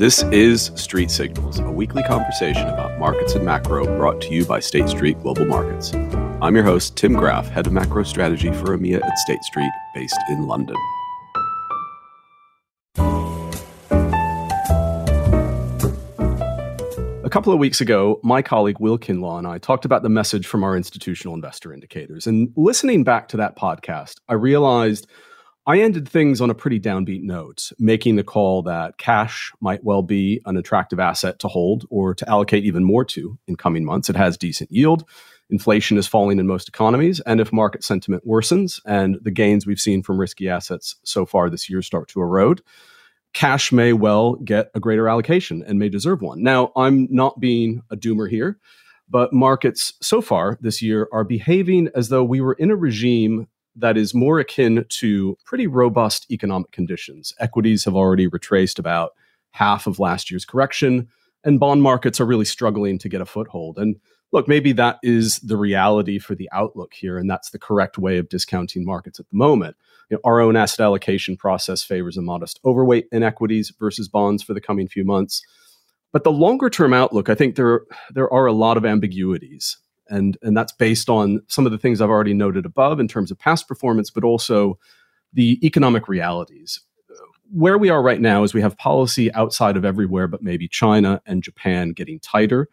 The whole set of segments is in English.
This is Street Signals, a weekly conversation about markets and macro brought to you by State Street Global Markets. I'm your host, Tim Graff, Head of Macro Strategy for EMEA at State Street, based in London. A couple of weeks ago, my colleague Will Kinlaw and I talked about the message from our institutional investor indicators. And listening back to that podcast, I realized I ended things on a pretty downbeat note, making the call that cash might well be an attractive asset to hold or to allocate even more to in coming months. It has decent yield. Inflation is falling in most economies. And if market sentiment worsens and the gains we've seen from risky assets so far this year start to erode, cash may well get a greater allocation and may deserve one. Now, I'm not being a doomer here, but markets so far this year are behaving as though we were in a regime that is more akin to pretty robust economic conditions. Equities have already retraced about half of last year's correction, and bond markets are really struggling to get a foothold. And look, maybe that is the reality for the outlook here, and that's the correct way of discounting markets at the moment. You know, our own asset allocation process favors a modest overweight in equities versus bonds for the coming few months. But the longer-term outlook, I think there are a lot of ambiguities, and that's based on some of the things I've already noted above in terms of past performance, but also the economic realities. Where we are right now is we have policy outside of everywhere, but maybe China and Japan getting tighter.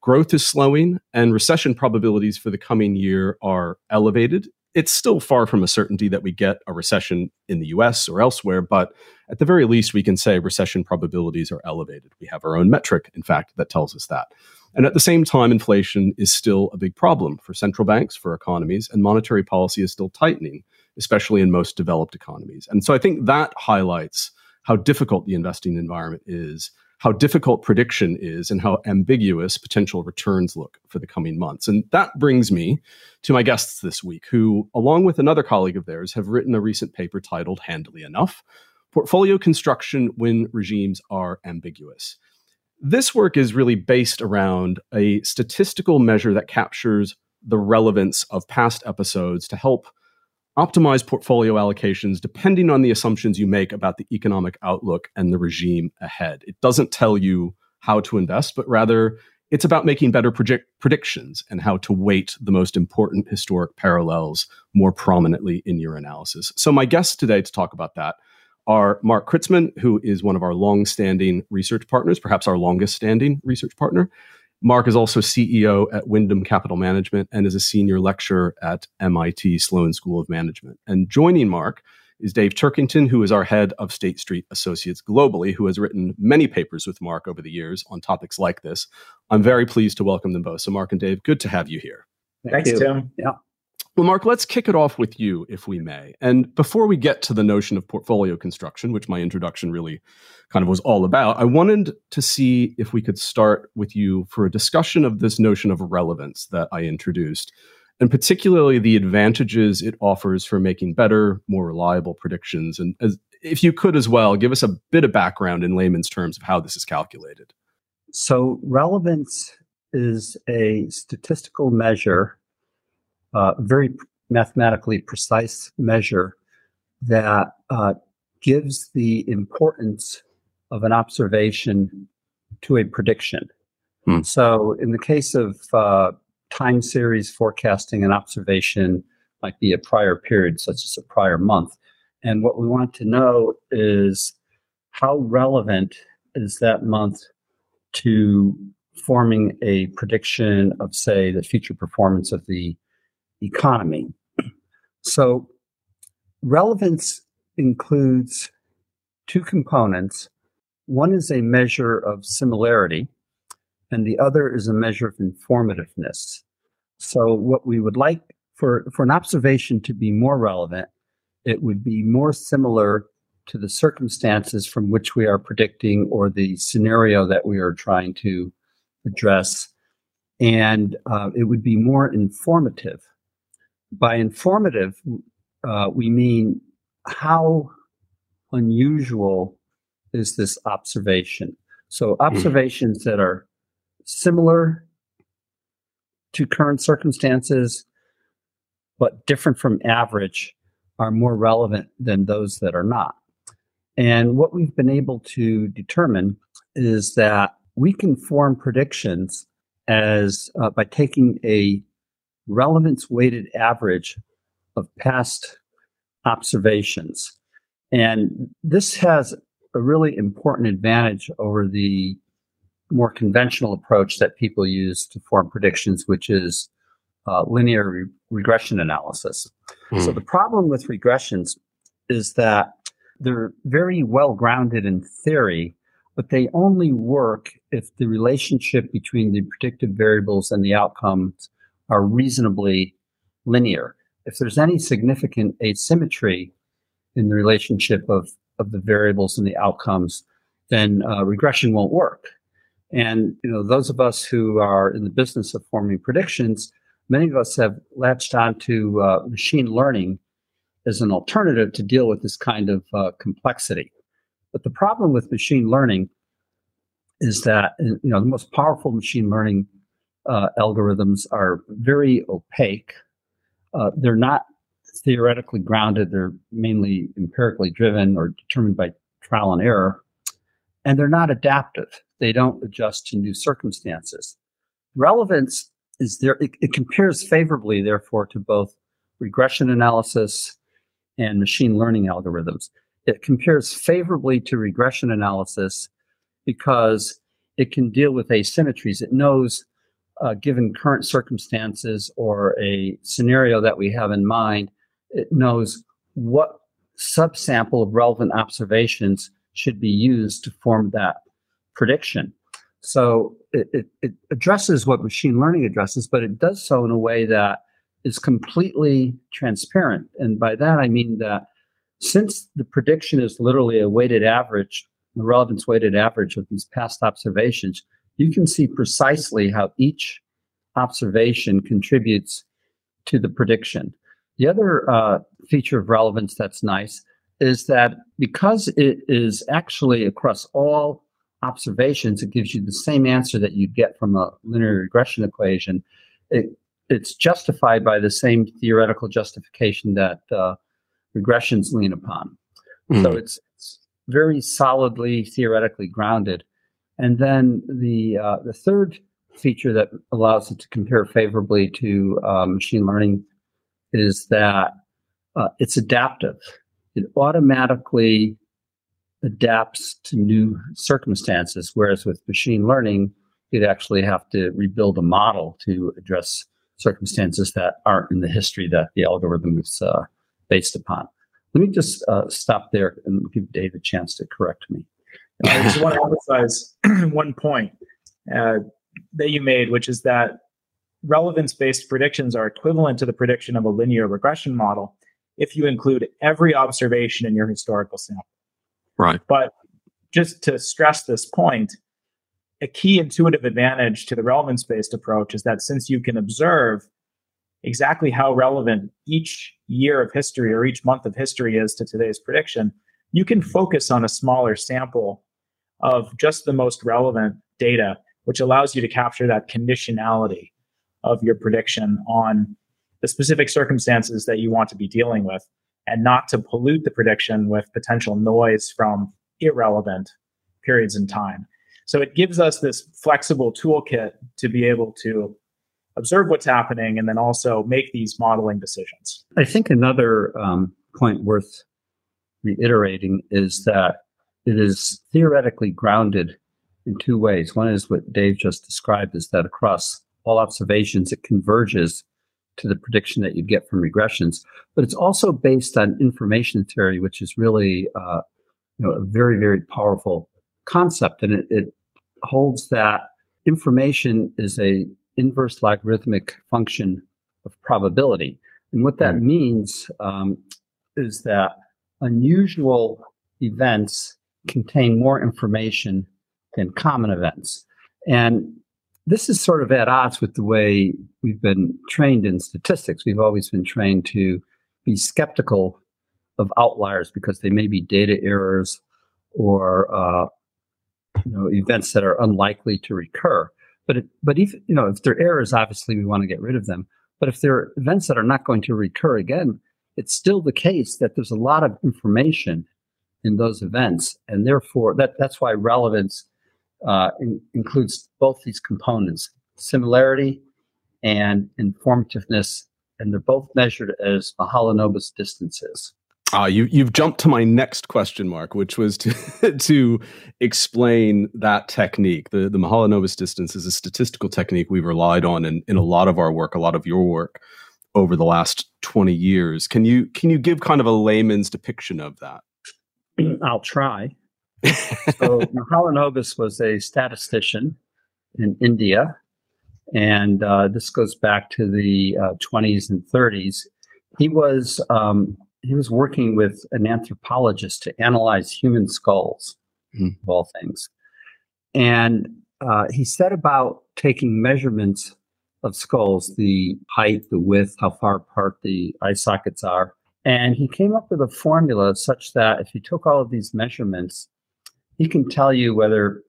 Growth is slowing, and recession probabilities for the coming year are elevated. It's still far from a certainty that we get a recession in the US or elsewhere, but at the very least, we can say recession probabilities are elevated. We have our own metric, in fact, that tells us that. And at the same time, inflation is still a big problem for central banks, for economies, and monetary policy is still tightening, especially in most developed economies. And so I think that highlights how difficult the investing environment is, how difficult prediction is, and how ambiguous potential returns look for the coming months. And that brings me to my guests this week, who, along with another colleague of theirs, have written a recent paper titled, handily enough, Portfolio Construction When Regimes Are Ambiguous. This work is really based around a statistical measure that captures the relevance of past episodes to help optimize portfolio allocations depending on the assumptions you make about the economic outlook and the regime ahead. It doesn't tell you how to invest, but rather it's about making better predictions and how to weight the most important historic parallels more prominently in your analysis. So my guests today to talk about that are Mark Kritzman, who is one of our long-standing research partners, perhaps our longest-standing research partner. Mark is also CEO at Wyndham Capital Management and is a senior lecturer at MIT Sloan School of Management. And joining Mark is Dave Turkington, who is our head of State Street Associates globally, who has written many papers with Mark over the years on topics like this. I'm very pleased to welcome them both. So Mark and Dave, good to have you here. Thanks, Tim. Yeah. Well, Mark, let's kick it off with you, if we may. And before we get to the notion of portfolio construction, which my introduction really kind of was all about, I wanted to see if we could start with you for a discussion of this notion of relevance that I introduced, and particularly the advantages it offers for making better, more reliable predictions. And if you could as well, give us a bit of background in layman's terms of how this is calculated. So relevance is a statistical measure, very mathematically precise measure that gives the importance of an observation to a prediction. So in the case of time series forecasting, an observation might be a prior period, such as a prior month. And what we want to know is how relevant is that month to forming a prediction of, say, the future performance of the economy. So relevance includes two components. One is a measure of similarity, and the other is a measure of informativeness. So what we would like for an observation to be more relevant, it would be more similar to the circumstances from which we are predicting or the scenario that we are trying to address. And it would be more informative. By informative, we mean how unusual is this observation. So observations that are similar to current circumstances, but different from average, are more relevant than those that are not. And what we've been able to determine is that we can form predictions as by taking a relevance-weighted average of past observations. And this has a really important advantage over the more conventional approach that people use to form predictions, which is linear regression analysis. Mm. So the problem with regressions is that they're very well grounded in theory, but they only work if the relationship between the predicted variables and the outcomes are reasonably linear. If there's any significant asymmetry in the relationship of the variables and the outcomes, then regression won't work. And you know, those of us who are in the business of forming predictions, many of us have latched onto machine learning as an alternative to deal with this kind of complexity. But the problem with machine learning is that the most powerful machine learning algorithms are very opaque. They're not theoretically grounded. They're mainly empirically driven or determined by trial and error. And they're not adaptive. They don't adjust to new circumstances. Relevance is there. It compares favorably, therefore, to both regression analysis and machine learning algorithms. It compares favorably to regression analysis because it can deal with asymmetries. It knows, given current circumstances or a scenario that we have in mind, it knows what subsample of relevant observations should be used to form that prediction. So it addresses what machine learning addresses, but it does so in a way that is completely transparent. And by that, I mean that since the prediction is literally a weighted average, the relevance weighted average of these past observations, you can see precisely how each observation contributes to the prediction. The other feature of relevance that's nice is that because it is actually across all observations, it gives you the same answer that you get from a linear regression equation. It's justified by the same theoretical justification that regressions lean upon. Mm. So it's very solidly theoretically grounded. And then the third feature that allows it to compare favorably to machine learning is that it's adaptive. It automatically adapts to new circumstances, whereas with machine learning, you'd actually have to rebuild a model to address circumstances that aren't in the history that the algorithm is based upon. Let me just stop there and give Dave a chance to correct me. I just want to emphasize one point that you made, which is that relevance-based predictions are equivalent to the prediction of a linear regression model if you include every observation in your historical sample. Right. But just to stress this point, a key intuitive advantage to the relevance-based approach is that since you can observe exactly how relevant each year of history or each month of history is to today's prediction, you can focus on a smaller sample of just the most relevant data, which allows you to capture that conditionality of your prediction on the specific circumstances that you want to be dealing with, and not to pollute the prediction with potential noise from irrelevant periods in time. So it gives us this flexible toolkit to be able to observe what's happening and then also make these modeling decisions. I think another point worth reiterating is that it is theoretically grounded in two ways. One is what Dave just described, is that across all observations, it converges to the prediction that you'd get from regressions, but it's also based on information theory, which is really a very, very powerful concept. And it holds that information is a inverse logarithmic function of probability. And what that means is that unusual events contain more information than common events. And this is sort of at odds with the way we've been trained in statistics. We've always been trained to be skeptical of outliers because they may be data errors or events that are unlikely to recur. But if they're errors, obviously we want to get rid of them. But if they're events that are not going to recur again, it's still the case that there's a lot of information in those events. And therefore, that's why relevance includes both these components, similarity and informativeness. And they're both measured as Mahalanobis distances. You've jumped to my next question, Mark, which was to explain that technique. The Mahalanobis distance is a statistical technique we've relied on in a lot of our work, a lot of your work over the last 20 years. Can you give kind of a layman's depiction of that? I'll try. So Mahalanobis was a statistician in India, and this goes back to the 20s and 30s. He was working with an anthropologist to analyze human skulls, of all things. And he set about taking measurements of skulls, the height, the width, how far apart the eye sockets are. And he came up with a formula such that if you took all of these measurements, he can tell you whether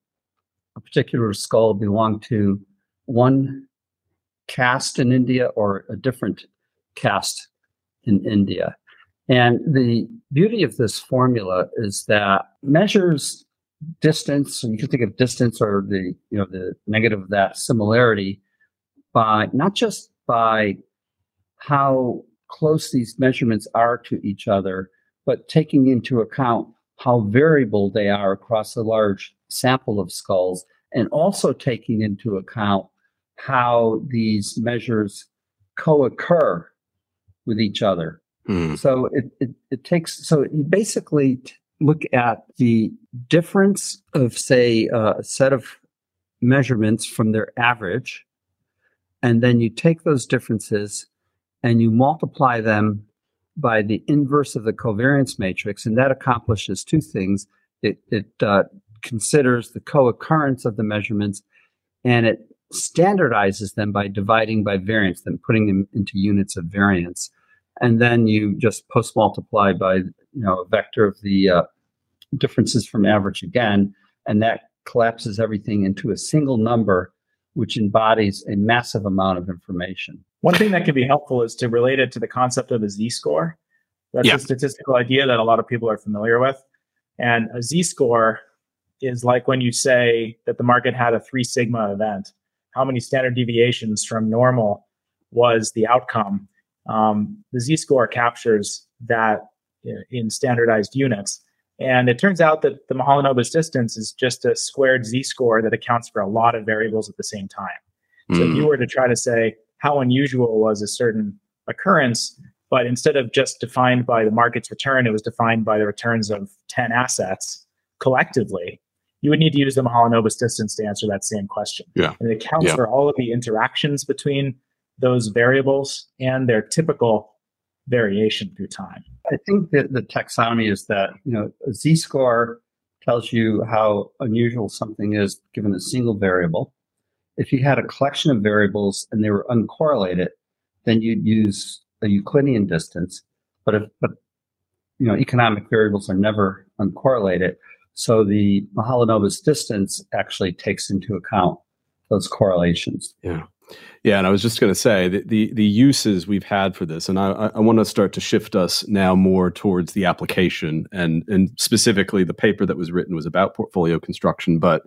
a particular skull belonged to one caste in India or a different caste in India. And the beauty of this formula is that measures distance, and you can think of distance or the negative of that similarity by not just by how close these measurements are to each other, but taking into account how variable they are across a large sample of skulls, and also taking into account how these measures co-occur with each other. So it takes, you basically look at the difference of, say, a set of measurements from their average, and then you take those differences and you multiply them by the inverse of the covariance matrix, and that accomplishes two things. It considers the co-occurrence of the measurements, and it standardizes them by dividing by variance, then putting them into units of variance. And then you just post-multiply by a vector of the differences from average again, and that collapses everything into a single number, which embodies a massive amount of information. One thing that can be helpful is to relate it to the concept of a z-score. That's a statistical idea that a lot of people are familiar with. And a z-score is like when you say that the market had a 3 sigma event. How many standard deviations from normal was the outcome? The z-score captures that in standardized units. And it turns out that the Mahalanobis distance is just a squared z-score that accounts for a lot of variables at the same time. So if you were to try to say how unusual was a certain occurrence, but instead of just defined by the market's return, it was defined by the returns of 10 assets collectively, you would need to use the Mahalanobis distance to answer that same question. Yeah. And it accounts for all of the interactions between those variables and their typical variation through time. I think that the taxonomy is that a z-score tells you how unusual something is given a single variable. If you had a collection of variables and they were uncorrelated, then you'd use a Euclidean distance. But economic variables are never uncorrelated, so the Mahalanobis distance actually takes into account those correlations. Yeah. Yeah, and I was just going to say that the uses we've had for this, and I want to start to shift us now more towards the application, and specifically the paper that was written was about portfolio construction, but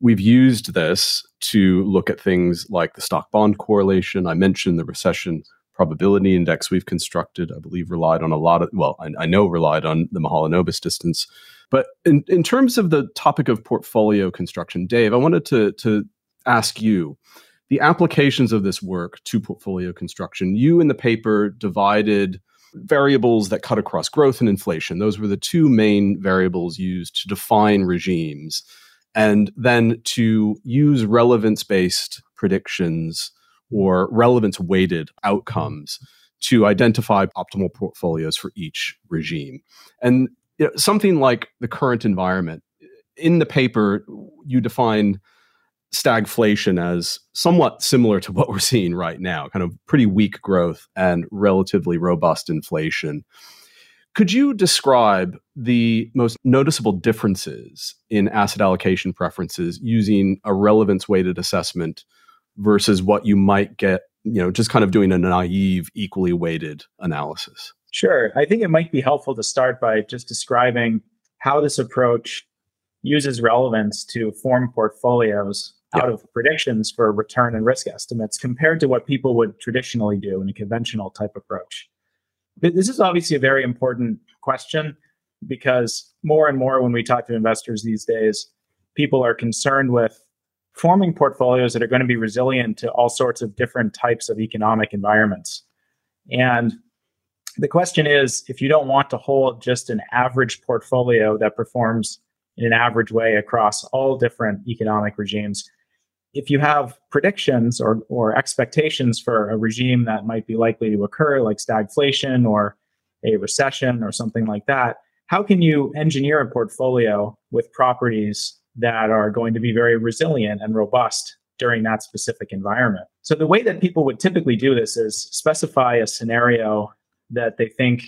we've used this to look at things like the stock bond correlation. I mentioned the recession probability index we've constructed, I believe relied on relied on the Mahalanobis distance. But in terms of the topic of portfolio construction, Dave, I wanted to ask you, the applications of this work to portfolio construction, you in the paper divided variables that cut across growth and inflation. Those were the two main variables used to define regimes, and then to use relevance-based predictions or relevance-weighted outcomes to identify optimal portfolios for each regime. And something like the current environment, in the paper, you define stagflation as somewhat similar to what we're seeing right now, kind of pretty weak growth and relatively robust inflation. Could you describe the most noticeable differences in asset allocation preferences using a relevance-weighted assessment versus what you might get, just kind of doing a naive, equally weighted analysis? Sure. I think it might be helpful to start by just describing how this approach uses relevance to form portfolios out of predictions for return and risk estimates compared to what people would traditionally do in a conventional type approach. This is obviously a very important question because more and more when we talk to investors these days, people are concerned with forming portfolios that are going to be resilient to all sorts of different types of economic environments. And the question is, if you don't want to hold just an average portfolio that performs in an average way across all different economic regimes, if you have predictions or expectations for a regime that might be likely to occur, like stagflation or a recession or something like that, how can you engineer a portfolio with properties that are going to be very resilient and robust during that specific environment? So the way that people would typically do this is specify a scenario that they think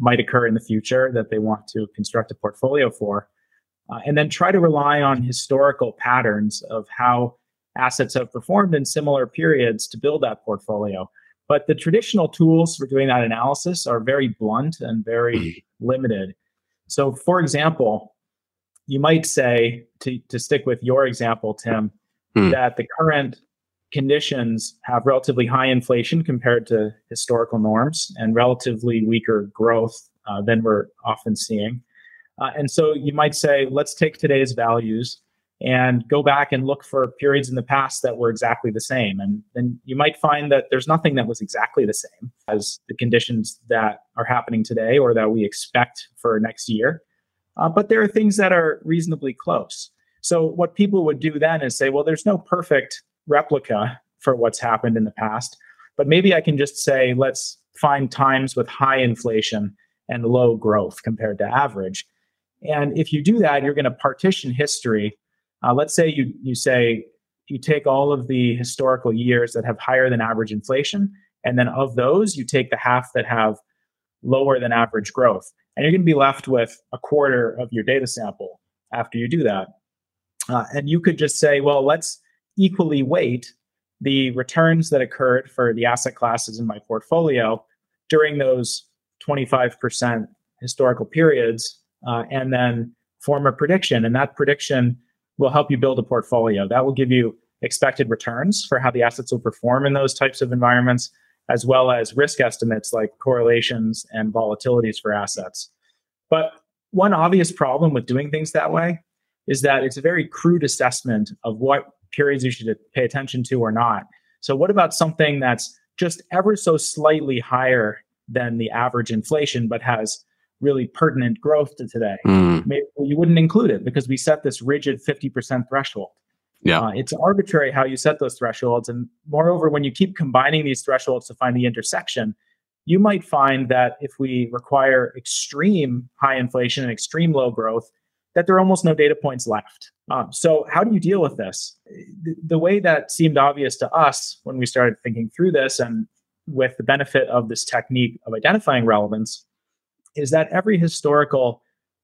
might occur in the future that they want to construct a portfolio for, and then try to rely on historical patterns of how assets have performed in similar periods to build that portfolio. But the traditional tools for doing that analysis are very blunt and very limited. So for example, you might say, to stick with your example, Tim, that the current conditions have relatively high inflation compared to historical norms and relatively weaker growth than we're often seeing. And so you might say, let's take today's values and go back and look for periods in the past that were exactly the same. And then you might find that there's nothing that was exactly the same as the conditions that are happening today or that we expect for next year. But there are things that are reasonably close. So what people would do then is say, well, there's no perfect replica for what's happened in the past, but maybe I can just say, let's find times with high inflation and low growth compared to average. And if you do that, you're going to partition history. Let's say you take all of the historical years that have higher than average inflation, and then of those, you take the half that have lower than average growth. And you're going to be left with a quarter of your data sample after you do that. And you could just say, well, let's equally weight the returns that occurred for the asset classes in my portfolio during those 25% historical periods, and then form a prediction. And that prediction will help you build a portfolio. That will give you expected returns for how the assets will perform in those types of environments, as well as risk estimates like correlations and volatilities for assets. But one obvious problem with doing things that way is that it's a very crude assessment of what periods you should pay attention to or not. So what about something that's just ever so slightly higher than the average inflation, but has really pertinent growth to today? Maybe you wouldn't include it because we set this rigid 50% threshold. Yeah. It's arbitrary how you set those thresholds. And moreover, when you keep combining these thresholds to find the intersection, you might find that if we require extreme high inflation and extreme low growth, that there are almost no data points left. So how do you deal with this? The way that seemed obvious to us when we started thinking through this, and with the benefit of this technique of identifying relevance, is that every historical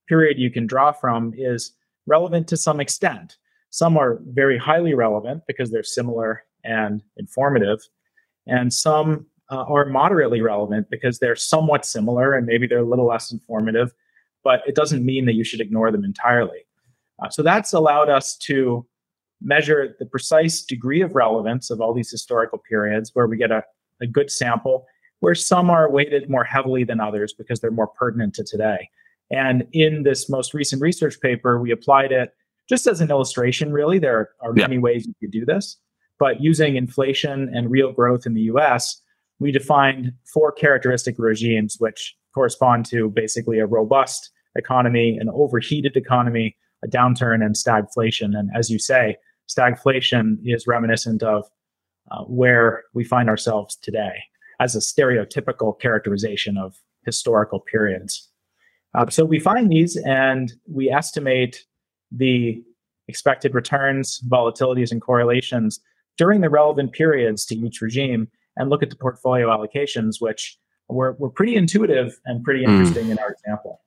period you can draw from is relevant to some extent. Some are very highly relevant because they're similar and informative, and some are moderately relevant because they're somewhat similar and maybe they're a little less informative, but it doesn't mean that you should ignore them entirely. So that's allowed us to measure the precise degree of relevance of all these historical periods where we get a good sample, where some are weighted more heavily than others because they're more pertinent to today. And in this most recent research paper, we applied it just as an illustration, really. There are many ways you could do this, but using inflation and real growth in the US, we defined four characteristic regimes which correspond to basically a robust economy, an overheated economy, a downturn, and stagflation. And as you say, stagflation is reminiscent of where we find ourselves today as a stereotypical characterization of historical periods. So we find these and we estimate the expected returns, volatilities, and correlations during the relevant periods to each regime, and look at the portfolio allocations, which were pretty intuitive and pretty interesting in our example.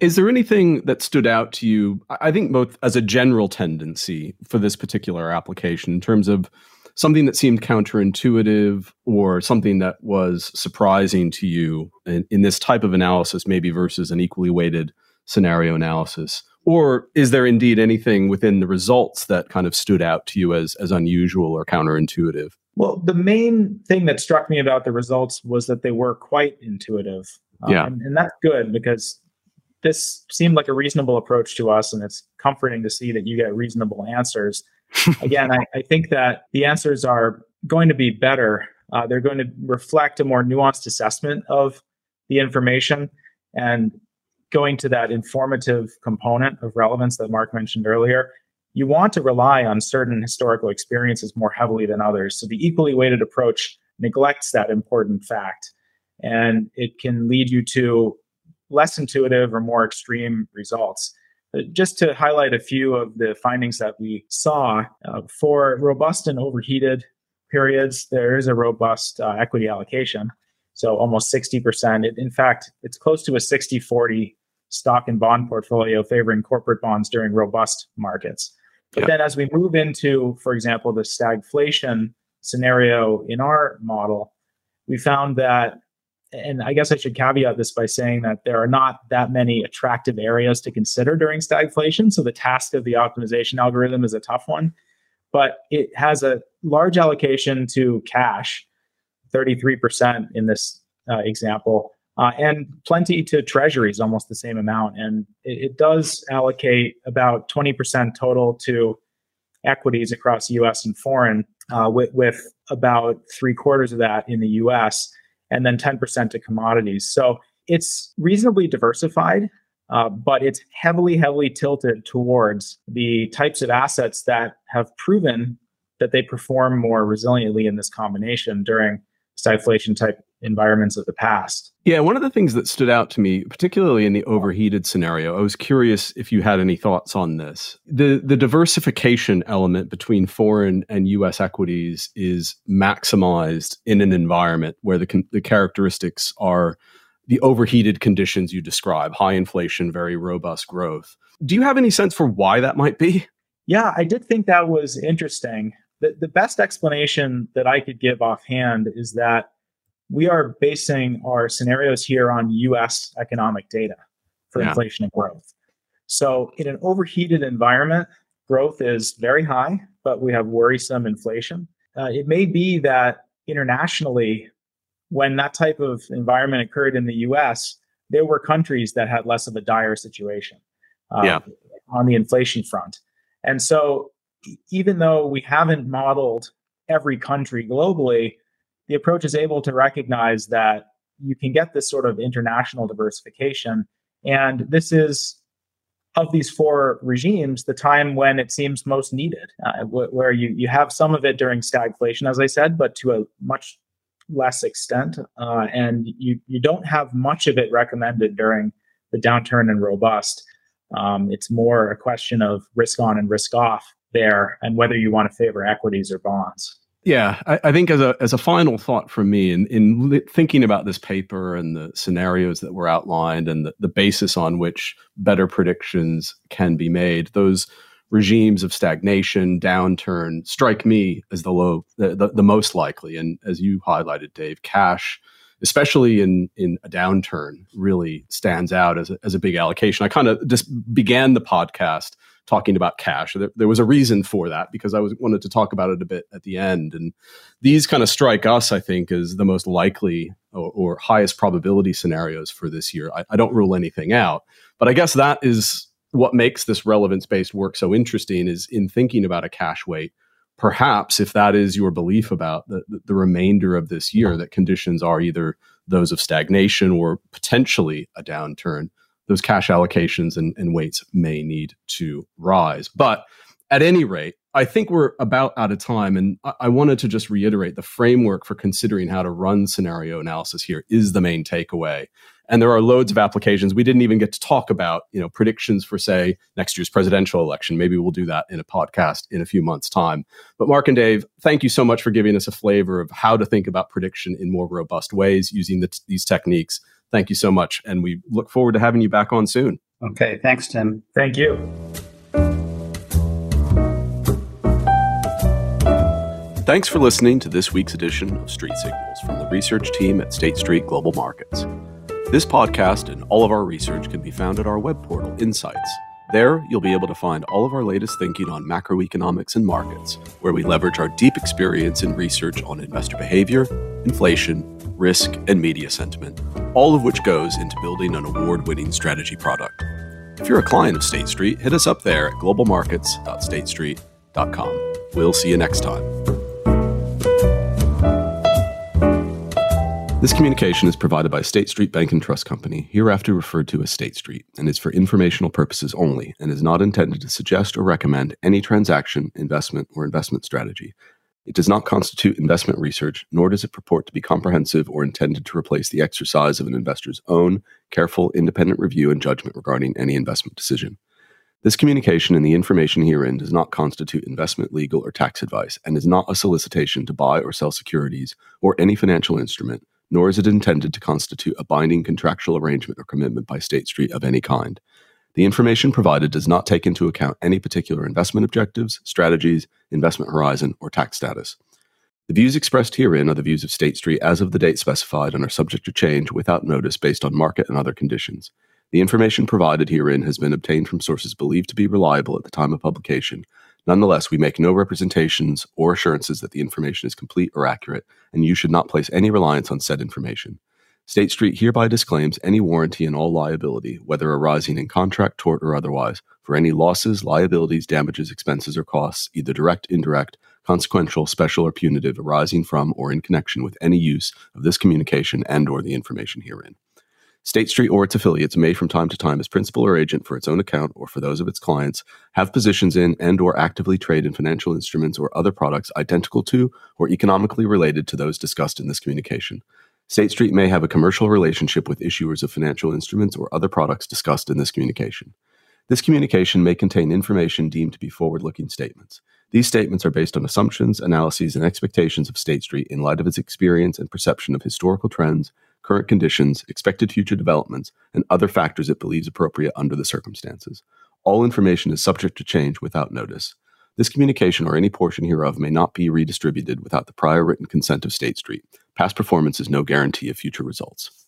Is there anything that stood out to you, I think, both as a general tendency for this particular application in terms of something that seemed counterintuitive or something that was surprising to you in this type of analysis, maybe versus an equally weighted scenario analysis? Or is there indeed anything within the results that kind of stood out to you as unusual or counterintuitive? Well, the main thing that struck me about the results was that they were quite intuitive. And that's good, because this seemed like a reasonable approach to us, and it's comforting to see that you get reasonable answers. Again, I think that the answers are going to be better. They're going to reflect a more nuanced assessment of the information, and going to that informative component of relevance that Mark mentioned earlier, you want to rely on certain historical experiences more heavily than others. So the equally weighted approach neglects that important fact, and it can lead you to less intuitive or more extreme results. Just to highlight a few of the findings that we saw, for robust and overheated periods, there is a robust equity allocation. So almost 60%. In fact, it's close to a 60-40 stock and bond portfolio favoring corporate bonds during robust markets. But then as we move into, for example, the stagflation scenario in our model, we found that, and I guess I should caveat this by saying that there are not that many attractive areas to consider during stagflation. So the task of the optimization algorithm is a tough one, but it has a large allocation to cash, 33% in this example, and plenty to treasuries, almost the same amount. And it does allocate about 20% total to equities across US and foreign, with about 3/4 of that in the US, and then 10% to commodities. So it's reasonably diversified, but it's heavily, heavily tilted towards the types of assets that have proven that they perform more resiliently in this combination during stagflation type environments of the past. Yeah, one of the things that stood out to me, particularly in the overheated scenario, I was curious if you had any thoughts on this. The diversification element between foreign and US equities is maximized in an environment where the characteristics are the overheated conditions you describe, high inflation, very robust growth. Do you have any sense for why that might be? Yeah, I did think that was interesting. The best explanation that I could give offhand is that we are basing our scenarios here on US economic data for inflation and growth. So in an overheated environment, growth is very high, but we have worrisome inflation. It may be that internationally, when that type of environment occurred in the US, there were countries that had less of a dire situation on the inflation front. And so even though we haven't modeled every country globally, the approach is able to recognize that you can get this sort of international diversification. And this is, of these four regimes, the time when it seems most needed, where you have some of it during stagflation, as I said, but to a much less extent. And you don't have much of it recommended during the downturn and robust. It's more a question of risk on and risk off there, and whether you want to favor equities or bonds. Yeah, I think as a final thought from me, in thinking about this paper and the scenarios that were outlined and the basis on which better predictions can be made, those regimes of stagnation, downturn, strike me as the most likely. And as you highlighted, Dave, cash, especially in a downturn, really stands out as a big allocation. I kind of just began the podcast talking about cash. There was a reason for that, because I wanted to talk about it a bit at the end. And these kind of strike us, I think, as the most likely or highest probability scenarios for this year. I don't rule anything out, but I guess that is what makes this relevance-based work so interesting, is in thinking about a cash weight. Perhaps if that is your belief about the remainder of this year, that conditions are either those of stagnation or potentially a downturn, those cash allocations and weights may need to rise. But at any rate, I think we're about out of time. And I wanted to just reiterate the framework for considering how to run scenario analysis here is the main takeaway. And there are loads of applications. We didn't even get to talk about, predictions for, say, next year's presidential election. Maybe we'll do that in a podcast in a few months' time. But Mark and Dave, thank you so much for giving us a flavor of how to think about prediction in more robust ways using these techniques. Thank you so much. And we look forward to having you back on soon. Okay. Thanks, Tim. Thank you. Thanks for listening to this week's edition of Street Signals from the research team at State Street Global Markets. This podcast and all of our research can be found at our web portal, Insights. There, you'll be able to find all of our latest thinking on macroeconomics and markets, where we leverage our deep experience in research on investor behavior, inflation, risk, and media sentiment, all of which goes into building an award-winning strategy product. If you're a client of State Street, hit us up there at globalmarkets.statestreet.com. We'll see you next time. This communication is provided by State Street Bank and Trust Company, hereafter referred to as State Street, and is for informational purposes only, and is not intended to suggest or recommend any transaction, investment, or investment strategy. It does not constitute investment research, nor does it purport to be comprehensive or intended to replace the exercise of an investor's own careful, independent review and judgment regarding any investment decision. This communication and the information herein does not constitute investment, legal, or tax advice, and is not a solicitation to buy or sell securities or any financial instrument, nor is it intended to constitute a binding contractual arrangement or commitment by State Street of any kind. The information provided does not take into account any particular investment objectives, strategies, investment horizon, or tax status. The views expressed herein are the views of State Street as of the date specified and are subject to change without notice based on market and other conditions. The information provided herein has been obtained from sources believed to be reliable at the time of publication. Nonetheless, we make no representations or assurances that the information is complete or accurate, and you should not place any reliance on said information. State Street hereby disclaims any warranty and all liability, whether arising in contract, tort, or otherwise, for any losses, liabilities, damages, expenses, or costs, either direct, indirect, consequential, special, or punitive, arising from or in connection with any use of this communication and/or the information herein. State Street or its affiliates may from time to time as principal or agent for its own account or for those of its clients have positions in and or actively trade in financial instruments or other products identical to or economically related to those discussed in this communication. State Street may have a commercial relationship with issuers of financial instruments or other products discussed in this communication. This communication may contain information deemed to be forward-looking statements. These statements are based on assumptions, analyses, and expectations of State Street in light of its experience and perception of historical trends, current conditions, expected future developments, and other factors it believes appropriate under the circumstances. All information is subject to change without notice. This communication or any portion hereof may not be redistributed without the prior written consent of State Street. Past performance is no guarantee of future results.